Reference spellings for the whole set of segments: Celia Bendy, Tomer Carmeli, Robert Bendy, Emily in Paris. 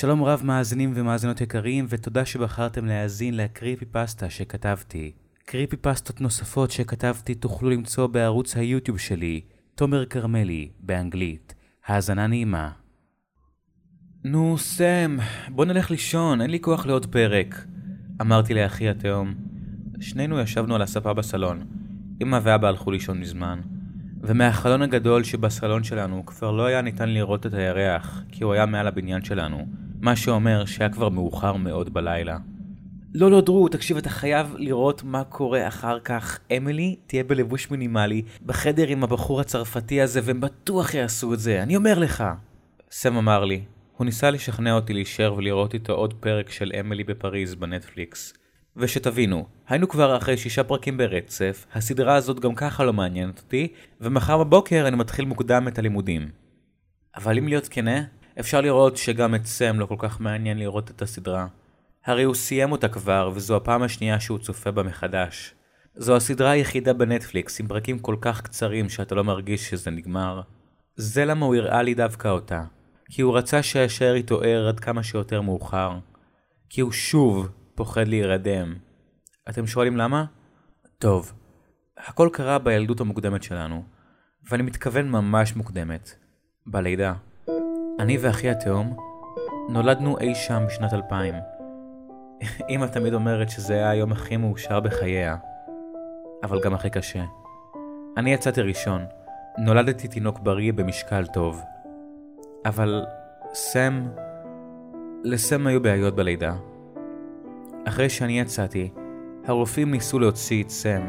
שלום רב מאזינים ומאזינות יקרים, ותודה שבחרתם להאזין לקריפיפסטה שכתבתי. קריפיפסטות נוספות שכתבתי תוכלו למצוא בערוץ היוטיוב שלי, תומר קרמלי, באנגלית. האזנה נעימה. נו סם, בוא נלך לישון, אין לי כוח לעוד פרק, אמרתי לאחי התאום. שנינו ישבנו על הספה בסלון. אמא ואבא הלכו לישון מזמן, ומהחלון הגדול שבסלון שלנו כבר לא היה ניתן לראות את הירח, כי הוא היה מעל הבניין שלנו, מה שאומר שהיה כבר מאוחר מאוד בלילה. לא, דרו, תקשיב, אתה חייב לראות מה קורה אחר כך. אמילי תהיה בלבוש מינימלי, בחדר עם הבחור הצרפתי הזה, והם בטוח יעשו את זה, אני אומר לך. סם אמר לי. הוא ניסה לשכנע אותי להישאר ולראות איתו עוד פרק של אמילי בפריז בנטפליקס. ושתבינו, היינו כבר אחרי 6 פרקים ברצף, הסדרה הזאת גם ככה לא מעניינת אותי, ומחר בבוקר אני מתחיל מוקדם את הלימודים. אבל אם להיות כנה, אפשר לראות שגם את סם לא כל כך מעניין לראות את הסדרה. הרי הוא סיים אותה כבר, וזו הפעם השנייה שהוא צופה בה מחדש. זו הסדרה היחידה בנטפליקס עם פרקים כל כך קצרים שאתה לא מרגיש שזה נגמר. זה למה הוא הראה לי דווקא אותה. כי הוא רצה שישאר איתו ער עד כמה שיותר מאוחר. כי הוא שוב פוחד להירדם. אתם שואלים למה? טוב, הכל קרה בילדות המוקדמת שלנו, ואני מתכוון ממש מוקדמת, בלידה. אני ואחי התאום נולדנו אי שם בשנת 2000. אמא תמיד אומרת שזה היה היום הכי מאושר בחייה, אבל גם הכי קשה. אני יצאתי ראשון, נולדתי תינוק בריא במשקל טוב. אבל לסם היו בעיות בלידה. אחרי שאני יצאתי, הרופאים ניסו להוציא את סם,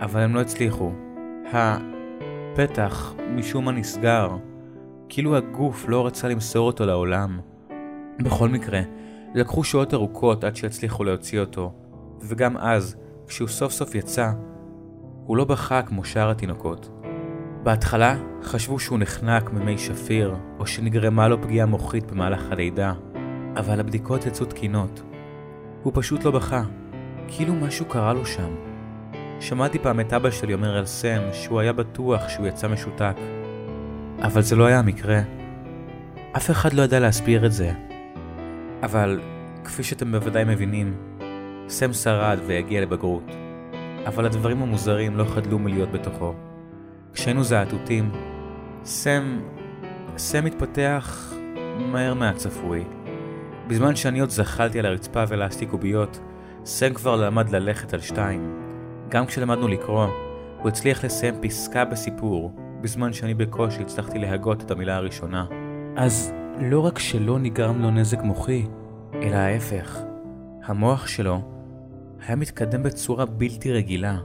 אבל הם לא הצליחו. הפתח משום מה נסגר, כאילו הגוף לא רצה למסור אותו לעולם. בכל מקרה, לקחו שעות ארוכות עד שהצליחו להוציא אותו, וגם אז, כשהוא סוף סוף יצא, הוא לא בכה כמו שאר התינוקות. בהתחלה חשבו שהוא נחנק ממי שפיר, או שנגרמה לו פגיעה מוחית במהלך הלידה, אבל הבדיקות יצאו תקינות. הוא פשוט לא בכה, כאילו משהו קרה לו שם. שמעתי פעם את אבא שלי אומר על סם שהוא היה בטוח שהוא יצא משותק, אבל זה לא היה מקרה. אף אחד לא ידע להסביר את זה. אבל כפי שאתם בוודאי מבינים, סם שרד והגיע לבגרות, אבל הדברים המוזרים לא חדלו מלהיות בתוכו. כשהיינו זעתותים, סם התפתח מהר מהצפוי. בזמן שאני עוד זחלתי על הרצפה ולעשתי קוביות, סם כבר למד ללכת על 2. גם כשלמדנו לקרוא, הוא הצליח לסיים פסקה בסיפור, בזמן שאני בקושי הצלחתי להגות את המילה הראשונה. אז לא רק שלא נגרם לו נזק מוחי, אלא ההפך. המוח שלו היה מתקדם בצורה בלתי רגילה.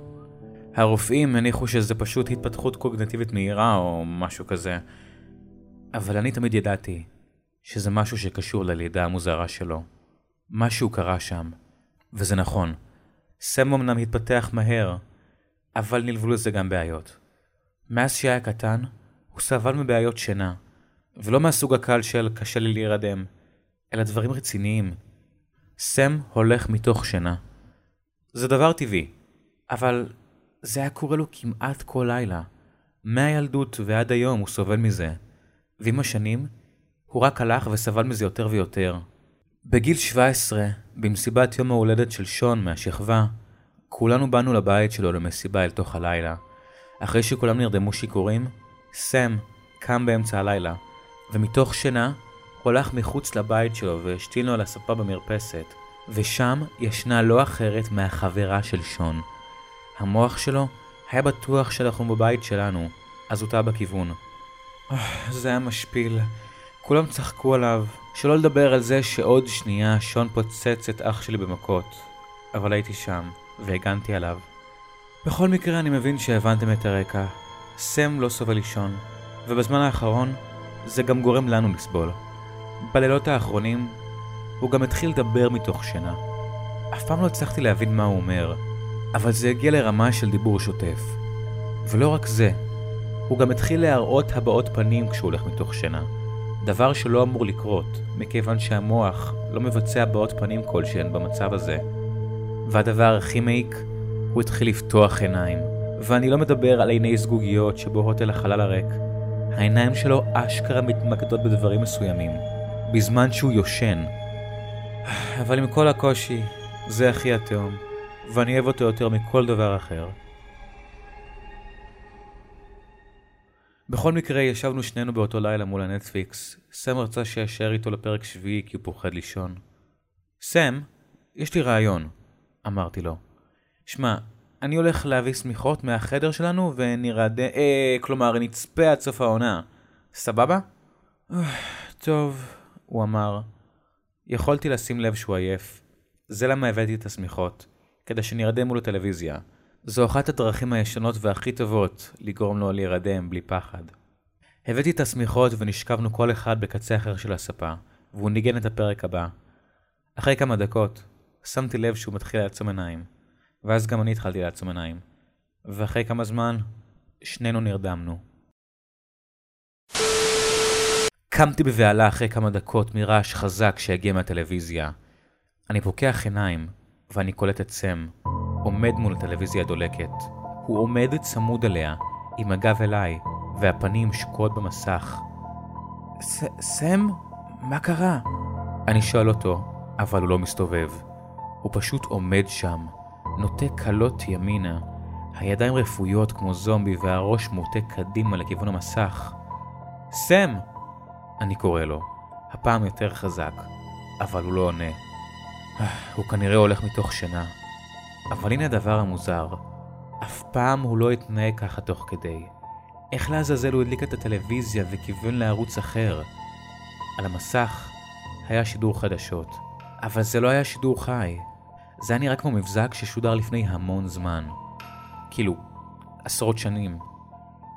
הרופאים הניחו שזה פשוט התפתחות קוגניטיבית מהירה או משהו כזה, אבל אני תמיד ידעתי שזה משהו שקשור ללידה המוזרה שלו. משהו קרה שם, וזה נכון. סם אמנם התפתח מהר, אבל נלוו לזה גם בעיות. מאז שהיה קטן, הוא סבל מבעיות שינה, ולא מהסוג הקל של קשה לי להירדם, אלא דברים רציניים. סם הולך מתוך שינה. זה דבר טבעי, אבל זה היה קורה לו כמעט כל לילה. מהילדות ועד היום הוא סובל מזה, ועם השנים הוא רק הלך וסבל מזה יותר ויותר. בגיל 17, במסיבת יום ההולדת של שון מהשכבה, כולנו באנו לבית שלו למסיבה אל תוך הלילה. אחרי שכולם נרדמו שיכורים, סם קם באמצע הלילה, ומתוך שינה הוא הלך מחוץ לבית שלו והשתינו על הספה במרפסת, ושם ישנה לא אחרת מהחברה של שון. המוח שלו היה בטוח שאנחנו בבית שלנו, אז הוא טעה בכיוון. זה היה משפיל. כולם צחקו עליו, שלא לדבר על זה שעוד שנייה שון פוצץ את אח שלי במכות, אבל הייתי שם, והגנתי עליו. בכל מקרה אני מבין שהבנתם את הרקע. סם לא סובל לישון, ובזמן האחרון זה גם גורם לנו לסבול. בלילות האחרונים הוא גם התחיל לדבר מתוך שינה. אף פעם לא הצלחתי להבין מה הוא אומר, אבל זה הגיע לרמה של דיבור שוטף. ולא רק זה, הוא גם התחיל להראות הבעות פנים כשהוא הולך מתוך שינה. דבר שלא אמור לקרות, מכיוון שהמוח לא מבצע הבעות פנים כלשהן במצב הזה. והדבר הכי מעיק, הוא התחיל לפתוח עיניים. ואני לא מדבר על עיני סגוגיות שבוהות אל החלל הריק. העיניים שלו אשכרה מתמקדות בדברים מסוימים. בזמן שהוא יושן. אבל עם כל הקושי, זה אחי התאום, ואני אוהב אותו יותר מכל דבר אחר. בכל מקרה, ישבנו שנינו באותו לילה מול הנטפליקס. סם רצה שישאר איתו לפרק שביעי כי הוא פוחד לישון. סם, יש לי רעיון, אמרתי לו. שמע, אני הולך להביא סמיכות מהחדר שלנו ונרעדה, כלומר נצפה עד סוף העונה. סבבה? טוב, הוא אמר. יכולתי לשים לב שהוא עייף. זה למה הבאתי את הסמיכות, כדי שנרדם מול הטלוויזיה. זו אחת הדרכים הישנות והכי טובות לגרום לו להירדם בלי פחד. הבאתי את הסמיכות ונשכבנו כל אחד בקצה אחר של הספה, והוא ניגן את הפרק הבא. אחרי כמה דקות, שמתי לב שהוא מתחיל לעצום עיניים, ואז גם אני התחלתי לעצום עיניים. ואחרי כמה זמן, שנינו נרדמנו. קמתי בבהלה אחרי כמה דקות מרעש חזק שהגיע מהטלוויזיה. אני פוקח עיניים, ואני קולט את סם. עומד מול הטלוויזיה הדולקת. הוא עומד צמוד עליה, עם הגב אליי, והפנים שקועות במסך. סם? מה קרה? אני שואל אותו, אבל הוא לא מסתובב. הוא פשוט עומד שם, נוטה קלות ימינה, הידיים רפויות כמו זומבי והראש מוטה קדימה לכיוון המסך. סם! אני קורא לו, הפעם יותר חזק, אבל הוא לא עונה. הוא כנראה הולך מתוך שינה. אבל הנה הדבר המוזר, אף פעם הוא לא התנהג ככה תוך כדי. איך לעזאזל הוא הדליק את הטלוויזיה וכיוון לערוץ אחר? על המסך היה שידור חדשות, אבל זה לא היה שידור חי. זה היה נראה כמו מבזק ששודר לפני המון זמן. כאילו, עשרות שנים.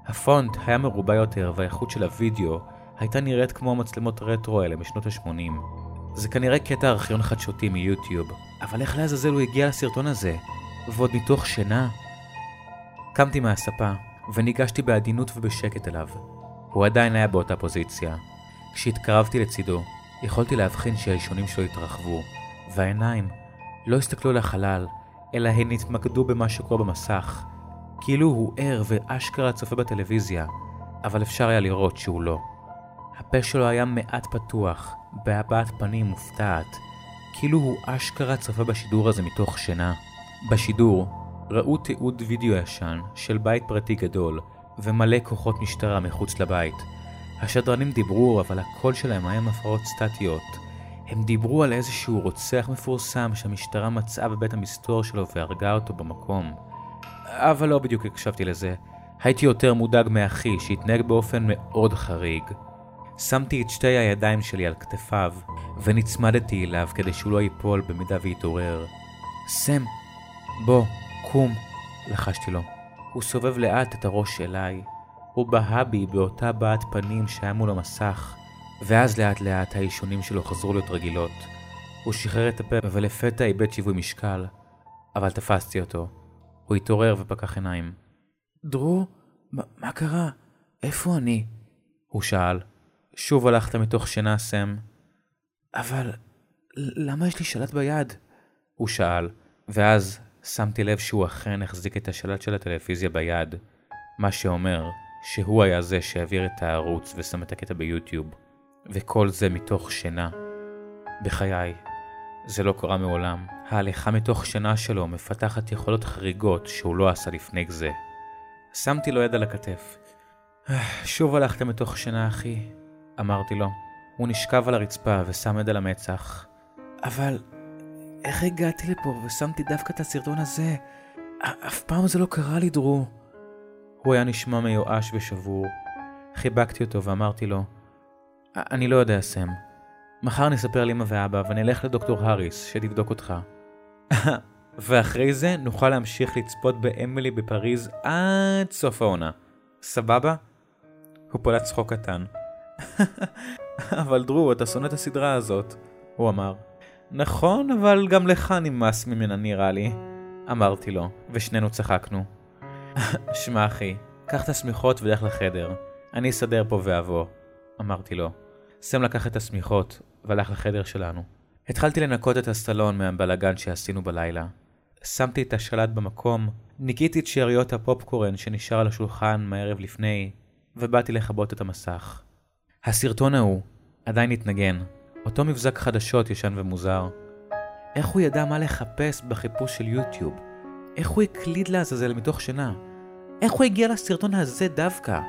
הפונט היה מרובה יותר והאיכות של הוידאו הייתה נראית כמו המצלמות רטרו האלה משנות ה-80. זה כנראה קטע ארכיון חדשותי מיוטיוב, אבל איך לעזאזל הוא הגיע לסרטון הזה, ועוד מתוך שינה? קמתי מהספה, וניגשתי בעדינות ובשקט אליו. הוא עדיין היה באותה פוזיציה. כשהתקרבתי לצידו, יכולתי להבחין שהישונים שלו התרחבו, והעיניים לא הסתכלו לחלל, אלא הן התמקדו במה שקורה במסך. כאילו הוא ער ואשכרה צופה בטלוויזיה, אבל אפשר היה לראות שהוא לא. הפה שלו היה מעט פתוח, בהבעת פנים מופתעת, כאילו הוא אשכרה צפה בשידור הזה מתוך שינה. בשידור ראו תיעוד וידאו ישן של בית פרטי גדול ומלא כוחות משטרה מחוץ לבית. השדרנים דיברו, אבל הקול שלהם היה מפרעות סטטיות. הם דיברו על איזשהו רוצח מפורסם שהמשטרה מצאה בבית המסתור שלו והרגה אותו במקום. אבל לא בדיוק הקשבתי לזה. הייתי יותר מודאג מאחי שהתנהג באופן מאוד חריג. שמתי את שתי הידיים שלי על כתפיו ונצמדתי אליו כדי שהוא לא ייפול במידה ויתעורר. סם, בוא, קום, לחשתי לו. הוא סובב לאט את הראש אליי. הוא בהה בי באותה בעת פנים שהיה מול המסך, ואז לאט לאט האישונים שלו חזרו להיות רגילות. הוא שחרר את הפה ולפתע איבד שיווי משקל, אבל תפסתי אותו. הוא התעורר ופקח עיניים. דרו, מה קרה? איפה אני? הוא שאל. שוב הלכת מתוך שינה, סם. אבל למה יש לי שלט ביד? הוא שאל, ואז שמתי לב שהוא אכן החזיק את השלט של הטלוויזיה ביד, מה שאומר שהוא היה זה שהעביר את הערוץ ושם את הקטע ביוטיוב, וכל זה מתוך שינה. בחיי, זה לא קרה מעולם. ההליכה מתוך שינה שלו מפתחת יכולות חריגות שהוא לא עשה לפני זה. שמתי לו יד על הכתף. שוב הלכת מתוך שינה, אחי, אמרתי לו. הוא נשכב על הרצפה ושם יד על המצח. אבל איך הגעתי לפה ושמתי דווקא את הסרטון הזה? אף פעם זה לא קרה לי, דרו. הוא היה נשמע מיואש ושבור. חיבקתי אותו ואמרתי לו, אני לא יודע, סם. מחר נספר לאמא ואבא ונלך לדוקטור האריס שתבדוק אותך. ואחרי זה נוכל להמשיך לצפות באמילי בפריז עד סוף העונה. סבבה? הוא פולט צחוק קטן. אבל דרו, אתה שונא את הסדרה הזאת, הוא אמר. נכון, אבל גם לך נמאס ממנה נראה לי, אמרתי לו, ושנינו צחקנו. שמע אחי, קח את הסמיכות ולך לחדר, אני אסדר פה ואבוא, אמרתי לו. סם לקח את הסמיכות והלך לחדר שלנו. התחלתי לנקות את הסלון מהבלגן שעשינו בלילה. שמתי את השלט במקום, ניקיתי את שאריות הפופקורן שנשאר על השולחן מהערב לפני, ובאתי לחבות את המסך. הסרטון ההוא עדיין התנגן, אותו מבזק חדשות ישן ומוזר. איך הוא ידע מה לחפש בחיפוש של יוטיוב? איך הוא הקליד לעזאזל מתוך שינה? איך הוא הגיע לסרטון הזה דווקא?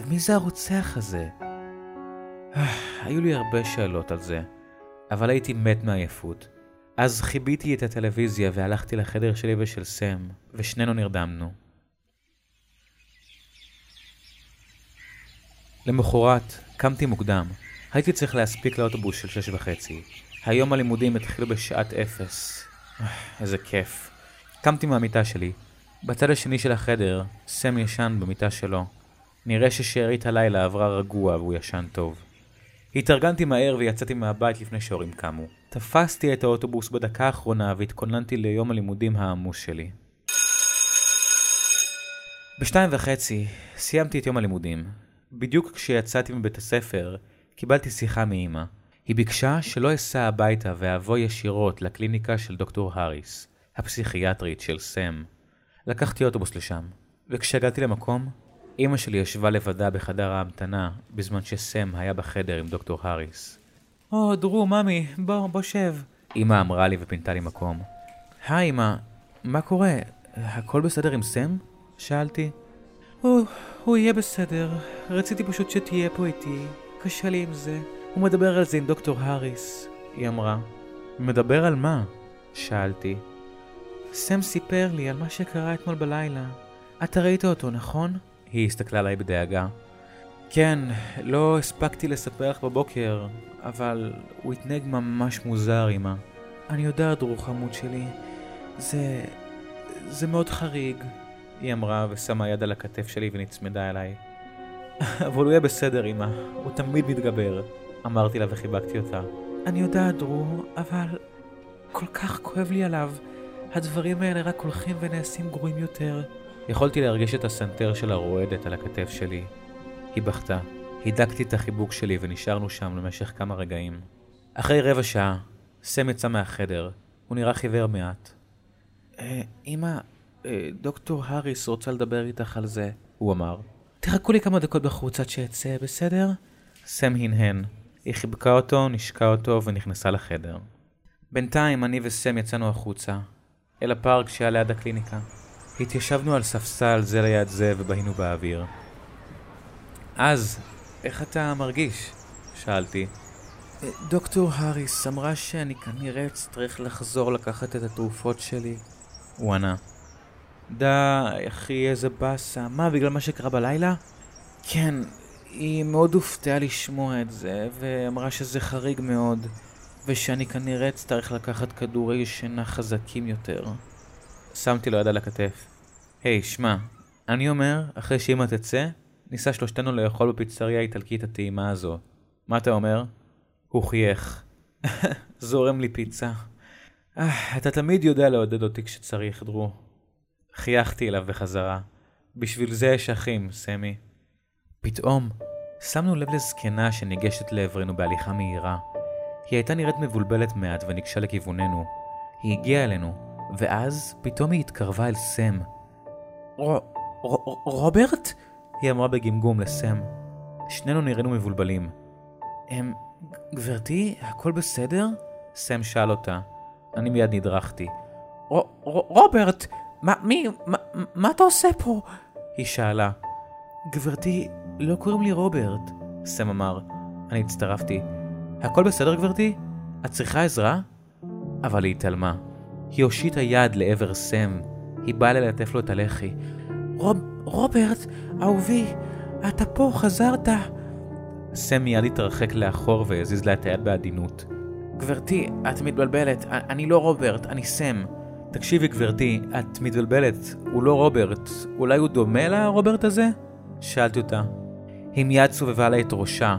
ומי זה הרוצח הזה? היו לי הרבה שאלות על זה, אבל הייתי מת מעייפות. אז חיביתי את הטלוויזיה והלכתי לחדר שלי ושל סם, ושנינו נרדמנו. למחרת, קמתי מוקדם. הייתי צריך להספיק לאוטובוס של 6:30. היום הלימודים התחילו בשעת 0. איזה כיף. קמתי מהמיטה שלי. בצד השני של החדר, סם ישן במיטה שלו. נראה ששארית הלילה עברה רגוע והוא ישן טוב. התארגנתי מהר ויצאתי מהבית לפני שהורים קמו. תפסתי את האוטובוס בדקה האחרונה והתכוננתי ליום הלימודים העמוס שלי. 2:30 סיימתי את יום הלימודים. בדיוק כשיצאתי מבית הספר, קיבלתי שיחה מאמא. היא ביקשה שלא אסע הביתה ואבוא ישירות לקליניקה של דוקטור האריס, הפסיכיאטרית של סם. לקחתי אוטובוס לשם, וכשהגעתי למקום, אמא שלי ישבה לבדה בחדר ההמתנה, בזמן שסם היה בחדר עם דוקטור האריס. דרו, ממי, בוא שב. אמא אמרה לי ופינתה לי מקום. היי אמא, מה קורה? הכל בסדר עם סם? שאלתי. הוא יהיה בסדר, רציתי פשוט שתהיה פה איתי, קשה לי עם זה. הוא מדבר על זה עם דוקטור האריס, היא אמרה. מדבר על מה? שאלתי. סם סיפר לי על מה שקרה אתמול בלילה. אתה ראית אותו, נכון? היא הסתכלה עליי בדאגה. כן, לא הספקתי לספר לך בבוקר, אבל הוא התנהג ממש מוזר, אמא. אני יודעת, דרוך חמוד שלי, זה מאוד חריג, היא אמרה ושמה יד על הכתף שלי ונצמדה אליי. אבל הוא יהיה בסדר, אמא, הוא תמיד מתגבר, אמרתי לה וחיבקתי אותה. אני יודעת, דרוך, אבל כל כך כואב לי עליו. הדברים האלה רק הולכים ונעשים גרועים יותר. יכולתי להרגיש את הסנטר של הרועדת על הכתף שלי. היא בכתה. הידקתי את החיבוק שלי ונשארנו שם למשך כמה רגעים. אחרי 15 דקות, סם יצא מהחדר. הוא נראה חיוור מעט. אמא, דוקטור האריס רוצה לדבר איתך על זה, הוא אמר. תחכו לי כמה דקות בחוץ עד שיצא, בסדר? סם הנהן. היא חיבקה אותו, נשקה אותו ונכנסה לחדר. בינתיים אני וסם יצאנו החוצה, אל הפארק שהיה ליד הקליניקה. התיישבנו על ספסל זה ליד זה ובהינו באוויר. אז, איך אתה מרגיש? שאלתי. דוקטור האריס אמרה שאני כנראה צריך לחזור לקחת את התרופות שלי. הוא ענה. די, אחי, איזה בסה. מה, בגלל מה שקרה בלילה? כן, היא מאוד הופתעה לשמוע את זה, ואמרה שזה חריג מאוד, ושאני כנראה צריך לקחת כדורי שינה חזקים יותר. שמתי לו יד על הכתף. היי, שמע, אני אומר, אחרי שאמא תצא, ניסה שלושתנו לאכול בפיצריה האיטלקית הטעימה הזו. מה אתה אומר? הוא חייך. זורם לי פיצה. אתה תמיד יודע לעודד אותי כשצריך, דרו. חייכתי אליו בחזרה. בשביל זה יש אחים, סמי. פתאום, שמנו לב לזקנה שניגשת לעברנו בהליכה מהירה. היא הייתה נראית מבולבלת מעט וניגשה לכיווננו. היא הגיעה אלינו. ואז פתאום היא התקרבה אל סם. רוברט? היא אמרה בגמגום לסם. שנינו נראינו מבולבלים. גברתי, הכל בסדר? סם שאל אותה. אני מיד נדרכתי. רוברט, מה אתה עושה פה? היא שאלה. גברתי, לא קוראים לי רוברט, סם אמר. אני הצטרפתי. הכל בסדר, גברתי? את צריכה עזרה? אבל היא התעלמה. היא הושיטה יד לעבר סם. היא באה ללטף לו את הלחי. רוברט, אהובי, אתה פה, חזרת. סם מיד התרחק לאחור והזיז לה את היד בעדינות. גברתי, את מתבלבלת. אני לא רוברט, אני סם. תקשיבי גברתי, את מתבלבלת. הוא לא רוברט. אולי הוא דומה לרוברט הזה? שאלתי אותה. היא מיד סובבה לה את ראשה.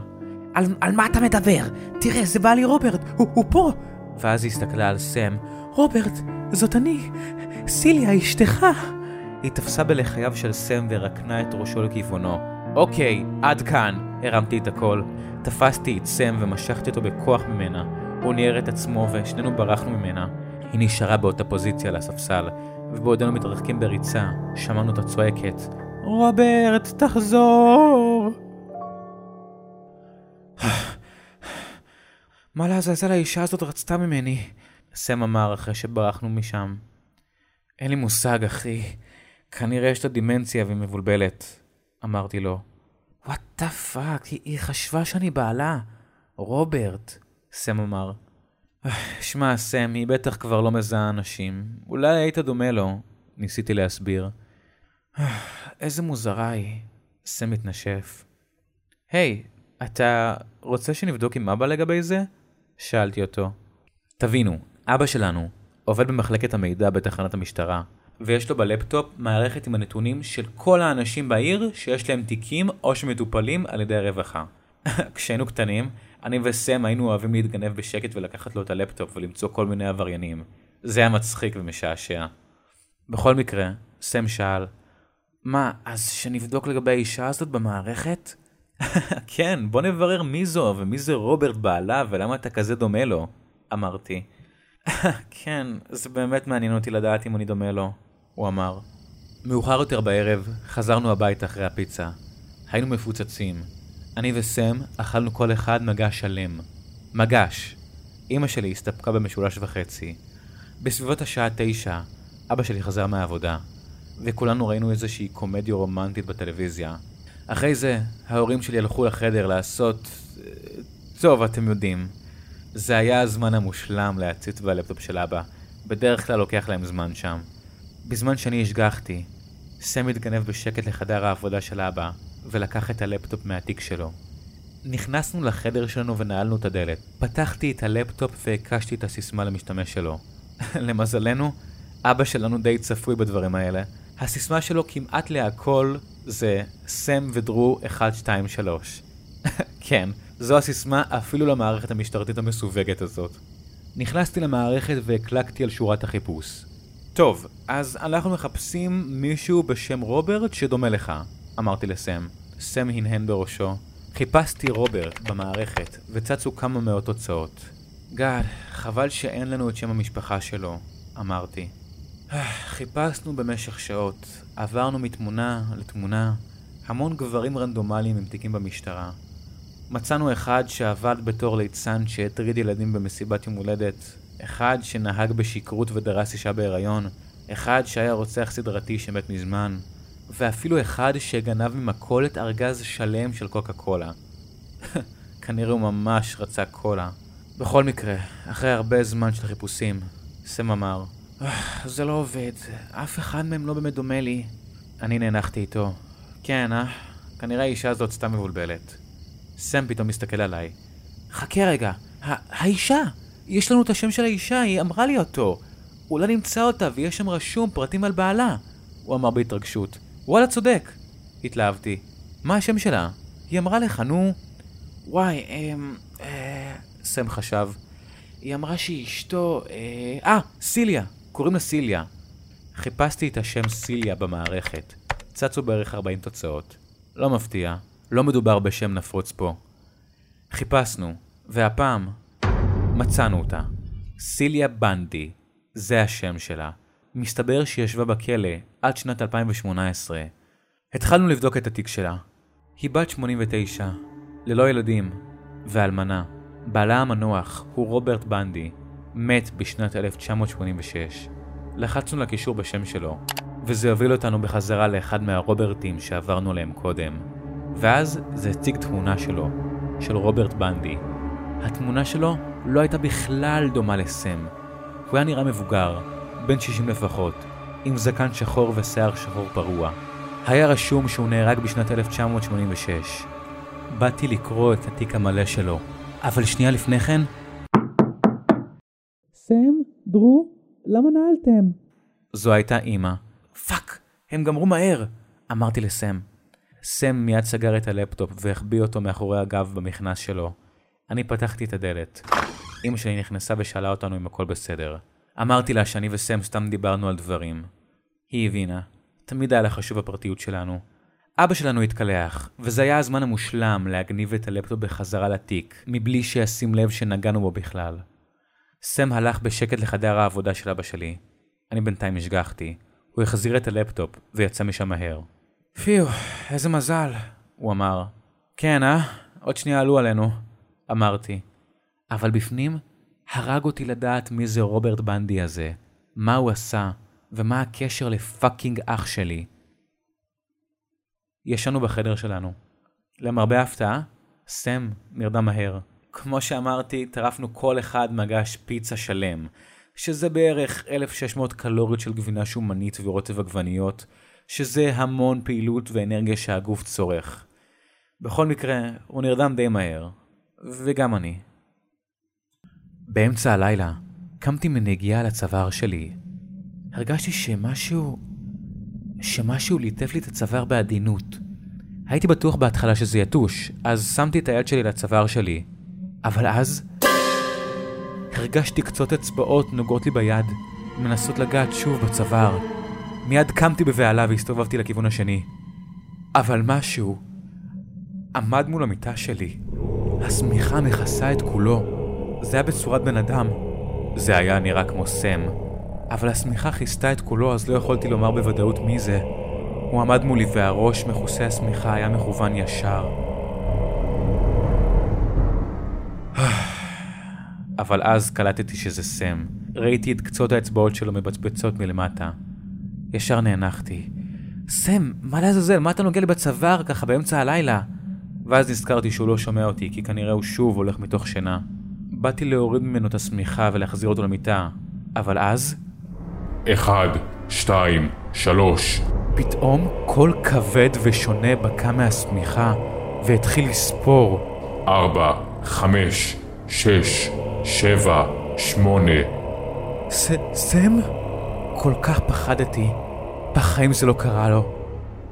על מה אתה מדבר? תראה, זה בא לי רוברט. הוא פה. ואז היא הסתכלה על סם. רוברט, זאת אני, סיליה, אשתך. היא תפסה בלחייו של סם ורקנה את ראשו לכיוונו. אוקיי, עד כאן, הרמתי את הכל. תפסתי את סם ומשכתי אותו בכוח ממנה. הוא ניער את עצמו ושנינו ברחנו ממנה. היא נשארה באותה פוזיציה לספסל, ובעודנו מתרחקים בריצה, שמענו את הצועקת. רוברט, תחזור! מה לעזאזל האישה הזאת רצתה ממני? סם אמר אחרי שברחנו משם. אין לי מושג, אחי. כנראה יש לה דימנציה והיא מבולבלת. אמרתי לו. What the fuck? היא חשבה שאני בעלה. רוברט. סם אמר. שמע, סם, היא בטח כבר לא מזהה אנשים. אולי היית דומה לו. ניסיתי להסביר. איזה מוזרה היא. סם מתנשף. היי, אתה רוצה שנבדוק עם אבא לגבי זה? שאלתי אותו. תבינו, אבא שלנו עובד במחלקת המידע בתחנת המשטרה, ויש לו בלפטופ מערכת עם הנתונים של כל האנשים בעיר שיש להם תיקים או שמטופלים על ידי הרווחה. כשהיינו קטנים, אני וסם היינו אוהבים להתגנב בשקט ולקחת לו את הלפטופ ולמצוא כל מיני עבריינים. זה היה מצחיק ומשעשע. בכל מקרה, סם שאל, מה, אז שנבדוק לגבי האישה הזאת במערכת? כן, בוא נברר מי זו ומי זה רוברט בעלה ולמה אתה כזה דומה לו, אמרתי. כן, זה באמת מעניין אותי לדעת אם אני דומה לו, הוא אמר. מאוחר יותר בערב, חזרנו הביתה אחרי הפיצה. היינו מפוצצים. אני וסם אכלנו כל אחד מגש שלם. מגש. אמא שלי הסתפקה ב1.5 משולש. בסביבות השעה 9, אבא שלי חזר מהעבודה, וכולנו ראינו איזושהי קומדיה רומנטית בטלוויזיה. אחרי זה, ההורים שלי הלכו לחדר לעשות... טוב, אתם יודעים. זה היה הזמן המושלם להציץ בלפטופ של אבא. בדרך כלל לוקח להם זמן שם. בזמן שאני השגחתי, סם התגנב בשקט לחדר העבודה של אבא, ולקח את הלפטופ מהתיק שלו. נכנסנו לחדר שלנו ונעלנו את הדלת. פתחתי את הלפטופ והקשתי את הסיסמה למשתמש שלו. למזלנו, אבא שלנו די צפוי בדברים האלה. הסיסמה שלו כמעט להכל זה סם ודרו 123. כן, זו הסיסמה אפילו למערכת המשטרתית המסווגת הזאת. נכנסתי למערכת והקלקתי על שורת החיפוש. טוב, אז אנחנו מחפשים מישהו בשם רוברט שדומה לך, אמרתי לסם. סם הנהן בראשו. חיפשתי רוברט במערכת וצצו כמה מאות תוצאות. גאד, חבל שאין לנו את שם המשפחה שלו, אמרתי. חיפשנו במשך שעות, עברנו מתמונה לתמונה, המון גברים רנדומליים עם תיקים במשטרה. מצאנו אחד שעבד בתור ליצן שהטריד ילדים במסיבת יום הולדת, אחד שנהג בשכרות ודרס אישה בהיריון, אחד שהיה רוצח סדרתי שמת מזמן, ואפילו אחד שגנב ממכולת ארגז שלם של קוקה קולה. כנראה הוא ממש רצה קולה. בכל מקרה, אחרי הרבה זמן של חיפושים, סם אמר, זה לא עובד, אף אחד מהם לא באמת דומה לי. אני נאנחתי איתו. כן, כנראה האישה הזאת סתם מבולבלת. סם פתאום מסתכל עליי. חכה רגע, האישה! יש לנו את השם של האישה, היא אמרה לי אותו. אולי נמצא אותה ויש שם רשום פרטים על בעלה. הוא אמר בהתרגשות. וואלה, צודק. התלהבתי. מה השם שלה? היא אמרה לך, נו... וואי, סם חשב. היא אמרה שהיא אשתו... סיליה! קוראים לה סיליה. חיפשתי את השם סיליה במערכת. צצו בערך 40 תוצאות. לא מפתיע. לא מדובר בשם נפוץ פה. חיפשנו, והפעם מצאנו אותה. סיליה בנדי. זה השם שלה. מסתבר שהיא ישבה בכלא עד שנת 2018. התחלנו לבדוק את התיק שלה. היא בת 89, ללא ילדים, ואלמנה. בעלה המנוח הוא רוברט בנדי, מת בשנת 1986. לחצנו לקישור בשם שלו, וזה הוביל אותנו בחזרה לאחד מהרוברטים שעברנו להם קודם. ואז זה הציג תמונה שלו, של רוברט בנדי. התמונה שלו לא הייתה בכלל דומה לסם. הוא היה נראה מבוגר, בן 60 לפחות, עם זקן שחור ושיער שחור פרוע. היה רשום שהוא נהרג בשנת 1986. באתי לקרוא את התיק המלא שלו, אבל שנייה לפני כן... סם? דרו? למה נעלתם? זו הייתה אמא. פאק! הם גמרו מהר! אמרתי לסם. סם מיד סגר את הלפטופ והחביא אותו מאחורי הגב במכנס שלו. אני פתחתי את הדלת. אמא שלי נכנסה ושאלה אותנו אם הכל בסדר. אמרתי לה שאני וסם סתם דיברנו על דברים. היא הבינה. תמיד היה לה חשוב הפרטיות שלנו. אבא שלנו התקלח, וזה היה הזמן המושלם להגניב את הלפטופ בחזרה לתיק, מבלי שישים לב שנגענו בו בכלל. סם הלך בשקט לחדר העבודה של אבא שלי. אני בינתיים השגחתי. הוא החזיר את הלפטופ ויצא משם מהר. פיו, איזה מזל, הוא אמר. כן, עוד שנייה עלו עלינו, אמרתי. אבל בפנים הרג אותי לדעת מי זה רוברט בנדי הזה, מה הוא עשה ומה הקשר לפאקינג אח שלי. ישנו בחדר שלנו. למרבה הפתעה, סם נרדם מהר. כמו שאמרתי, טרפנו כל אחד מגש פיצה שלם, שזה בערך 1,600 קלוריות של גבינה שומנית ורוטב עגבניות, שזה המון פעילות ואנרגיה שהגוף צורך. בכל מקרה, הוא נרדם די מהר. וגם אני. באמצע הלילה, קמתי מנגיעה על הצוואר שלי. הרגשתי שמשהו ליטף לי את הצוואר בעדינות. הייתי בטוח בהתחלה שזה יתוש, אז שמתי את היד שלי לצוואר שלי. אבל אז הרגשתי קצות אצבעות נוגעות לי ביד, מנסות לגעת שוב בצוואר. מיד קמתי בבהלה והסתובבתי לכיוון השני. אבל משהו עמד מול המיטה שלי. הסמיכה מכסה את כולו. זה היה בצורת בן אדם. זה היה נראה כמו סם. אבל הסמיכה חיסתה את כולו, אז לא יכולתי לומר בוודאות מי זה. הוא עמד מולי והראש מכוסה הסמיכה היה מכוון ישר. אבל אז קלטתי שזה סם. ראיתי את קצות האצבעות שלו מבצבצות מלמטה. ישר נאנחתי. סם, מה לעזאזל? מה אתה נוגע לי בצוואר ככה באמצע הלילה? ואז נזכרתי שהוא לא שומע אותי, כי כנראה הוא שוב הולך מתוך שינה. באתי להוריד ממנו את הסמיכה ולהחזיר אותו למיטה, אבל אז 1, 2, 3 פתאום קול כבד ושונה בקע מהסמיכה והתחיל לספור 4, 5, 6, 7, 8. סם? כל כך פחדתי. בחיים זה לא קרה לו.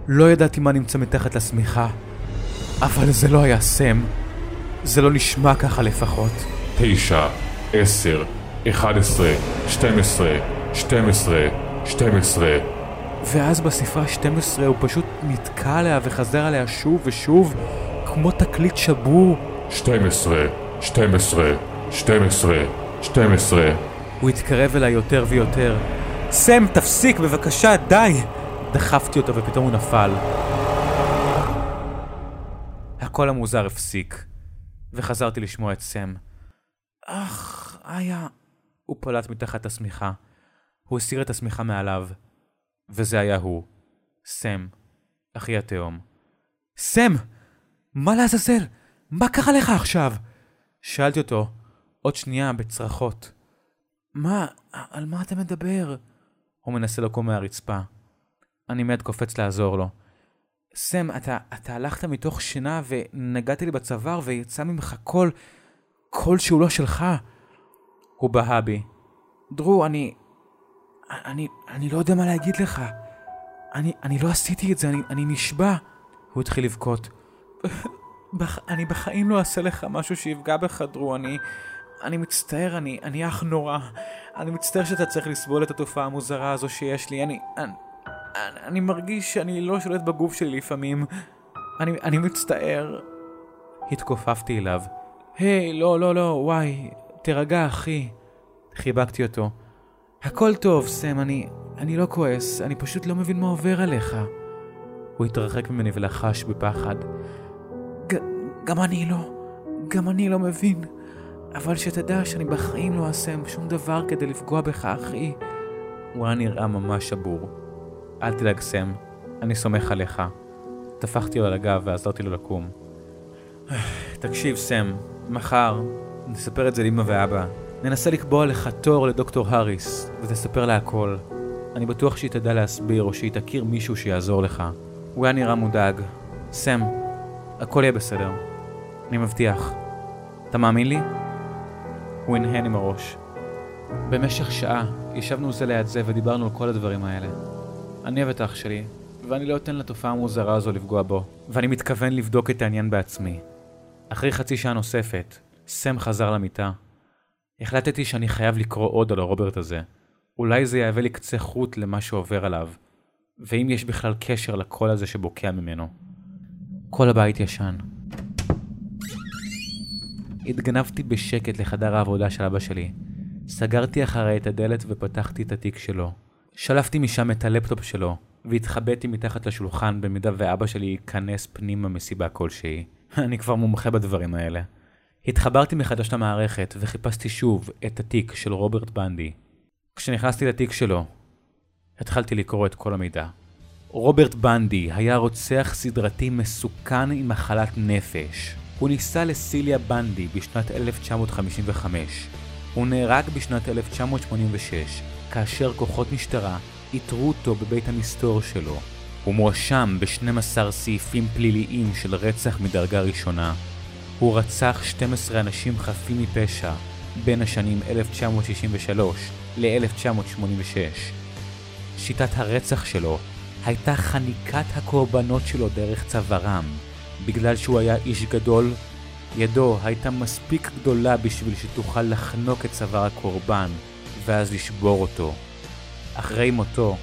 לא ידעתי מה נמצא מתחת לסמיכה. אבל זה לא היה סם. זה לא נשמע ככה לפחות. 9, 10, 11, 12, 12, 12. ואז בספרה 12 הוא פשוט נתקע עליה וחזר עליה שוב ושוב, כמו תקליט שבור. 12, 12, 12, 12. הוא התקרב אליי יותר ויותר. סם, תפסיק בבקשה, די! דחפתי אותו ופתאום הוא נפל. הקול המוזר הפסיק, וחזרתי לשמוע את סם. אך, איה, הוא פלט מתחת הסמיכה. הוא הסיר את הסמיכה מעליו, וזה היה הוא, סם, אחי התאום. סם, מה לעזאזל? מה קרה לך עכשיו? שאלתי אותו, עוד שנייה בצרחות. מה, על מה אתה מדבר? הוא מנסה לקום מהרצפה. אני מיד קופץ לעזור לו. סם, אתה הלכת מתוך שינה ונגעתי לי בצוואר ויצא ממך קול שהוא לא שלך. הוא בהה בי. דרו, אני לא יודע מה להגיד לך. אני לא עשיתי את זה, אני נשבע. הוא התחיל לבכות. אני בחיים לא אעשה לך משהו שיפגע בך, דרו. אני מצטער, אני אח נורא. אני מצטער שאתה צריך לסבול את התופעה המוזרה הזו שיש לי. אני מרגיש שאני לא שולט בגוף שלי לפעמים. אני מצטער. התכופפתי אליו. היי, לא, וואי, תרגע אחי. חיבקתי אותו. הכל טוב, סם, אני לא כועס, אני פשוט לא מבין מה עובר עליך. הוא התרחק ממני ולחש בפחד. גם אני לא מבין. אבל שתדע שאני בחיים לא אעשה שום דבר כדי לפגוע בך, אחי. הוא היה נראה ממש שבור. אל תדאג סם, אני סומך עליך. טפחתי לו על הגב ועזרתי לו לקום. תקשיב סם, מחר נספר את זה לאמא ואבא. ננסה לקבוע לך תור לדוקטור האריס ותספר לה הכל. אני בטוח שהיא תדע להסביר או שהיא תכיר מישהו שיעזור לך. הוא היה נראה מודאג. סם, הכל יהיה בסדר. אני מבטיח. אתה מאמין לי? הוא הנהן עם הראש. במשך שעה ישבנו זה ליד זה ודיברנו על כל הדברים האלה. אני אוהב את אח שלי, ואני לא אתן לתופעה המוזרה הזו לפגוע בו, ואני מתכוון לבדוק את העניין בעצמי. אחרי חצי שעה נוספת, סם חזר למיטה. החלטתי שאני חייב לקרוא עוד על הרוברט הזה. אולי זה יהווה לי קצה חוט למה שעובר עליו, ואם יש בכלל קשר לקול הזה שבוקע ממנו. כל הבית ישן. התגנבתי בשקט לחדר העבודה של אבא שלי. סגרתי אחרי את הדלת ופתחתי את התיק שלו. שלפתי משם את הלפטופ שלו, והתחבאתי מתחת לשולחן במידה ואבא שלי ייכנס פנימה מסיבה כלשהי. אני כבר מומחה בדברים האלה. התחברתי מחדש למערכת וחיפשתי שוב את התיק של רוברט בנדי. כשנכנסתי לתיק שלו, התחלתי לקרוא את כל המידע. רוברט בנדי היה רוצח סדרתי מסוכן עם מחלת נפש. הוא נישא לסיליה בנדי בשנת 1955. הוא נהרג בשנת 1986, כאשר כוחות משטרה איתרו אותו בבית המסתור שלו. הוא מואשם ב12 סעיפים פליליים של רצח מדרגה ראשונה. הוא רצח 12 אנשים חפים מפשע בין השנים 1963 ל-1986. שיטת הרצח שלו הייתה חניקת הקורבנות שלו דרך צווארם. בגלל שהוא היה איש גדול, ידו הייתה מספיק גדולה בשביל שתוכל לחנוק את צוואר הקורבן ואז לשבור אותו. אחרי מותו,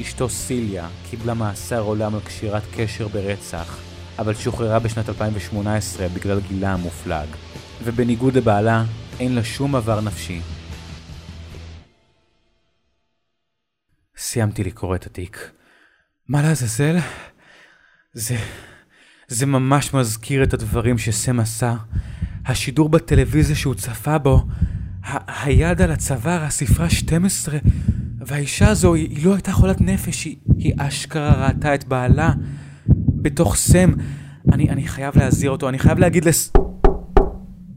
אשתו סיליה קיבלה מאסר עולם על קשירת קשר ברצח, אבל שוחררה בשנת 2018 בגלל גילה המופלג, ובניגוד לבעלה אין לה שום עבר נפשי. סיימתי לקרוא את התיק. מה לעזאזל? זה ממש מזכיר את הדברים שסם עשה. השידור בטלוויזיה שהוא צפה בו, היד על הצוואר, הספרה 12, והאישה הזו היא לא הייתה חולת נפש, היא אשכרה ראתה את בעלה בתוך סם. אני חייב להזהיר אותו, אני חייב להגיד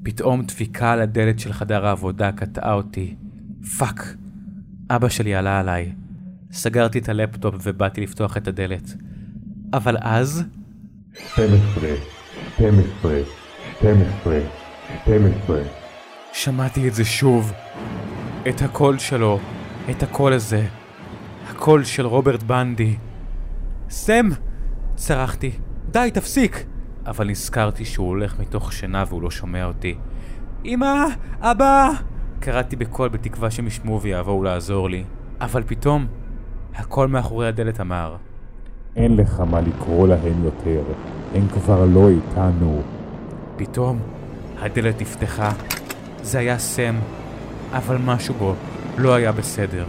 פתאום דפיקה על הדלת של חדר העבודה קטעה אותי. פאק, אבא שלי עלה עליי. סגרתי את הלפטופ ובאתי לפתוח את הדלת. אבל אז 12. שמעתי את זה שוב, את הקול שלו, את הקול הזה, הקול של רוברט בנדי. סם! צרחתי, די תפסיק! אבל נזכרתי שהוא הולך מתוך שינה והוא לא שומע אותי. אמא! אבא! קראתי בקול בתקווה שמשמעו ויעבואו לעזור לי, אבל פתאום הקול מאחורי הדלת אמר, אין לך מה לקרוא להם יותר, הם כבר לא איתנו. פתאום הדלת נפתחה. זה היה סם, אבל משהו בו לא היה בסדר.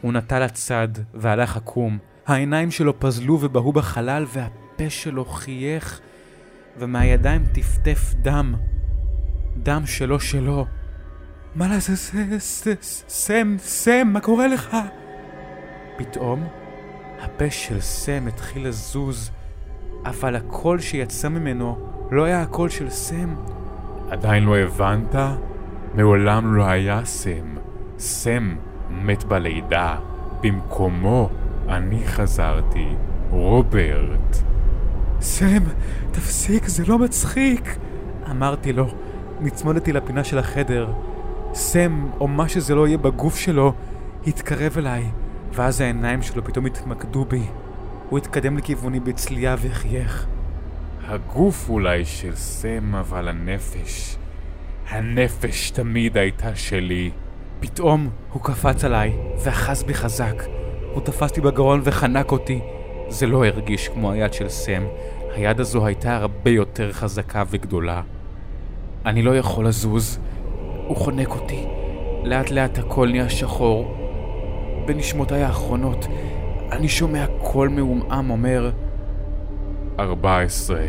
הוא נטל הצד והלך עקום, העיניים שלו פזלו ובהו בחלל והפה שלו חייך ומהידיים טפטף דם, דם שלו. מה לעזאזל? סם, מה קורה לך? פתאום הפה של סם התחיל לזוז, אבל הקול שיצא ממנו לא היה הקול של סם. עדיין לא הבנת? מעולם לא היה סם. סם מת בלידה. במקומו אני חזרתי, רוברט. סם, תפסיק, זה לא מצחיק, אמרתי לו. נצמדתי לפינה של החדר. סם, או מה שזה לא יהיה בגוף שלו, התקרב אליי, ואז העיניים שלו פתאום התמקדו בי. הוא התקדם לכיווני בצלייה וחייך. הגוף אולי של סם, אבל הנפש. הנפש תמיד הייתה שלי. פתאום הוא קפץ עליי ואחז בי חזק. הוא תפסתי בגרון וחנק אותי. זה לא הרגיש כמו היד של סם. היד הזו הייתה הרבה יותר חזקה וגדולה. אני לא יכול לזוז. הוא חונק אותי. לאט לאט הכל נהיה שחור. בנשמותיי האחרונות אני שומע קול מעומעם אומר, 14,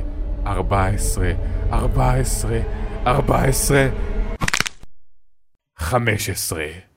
15.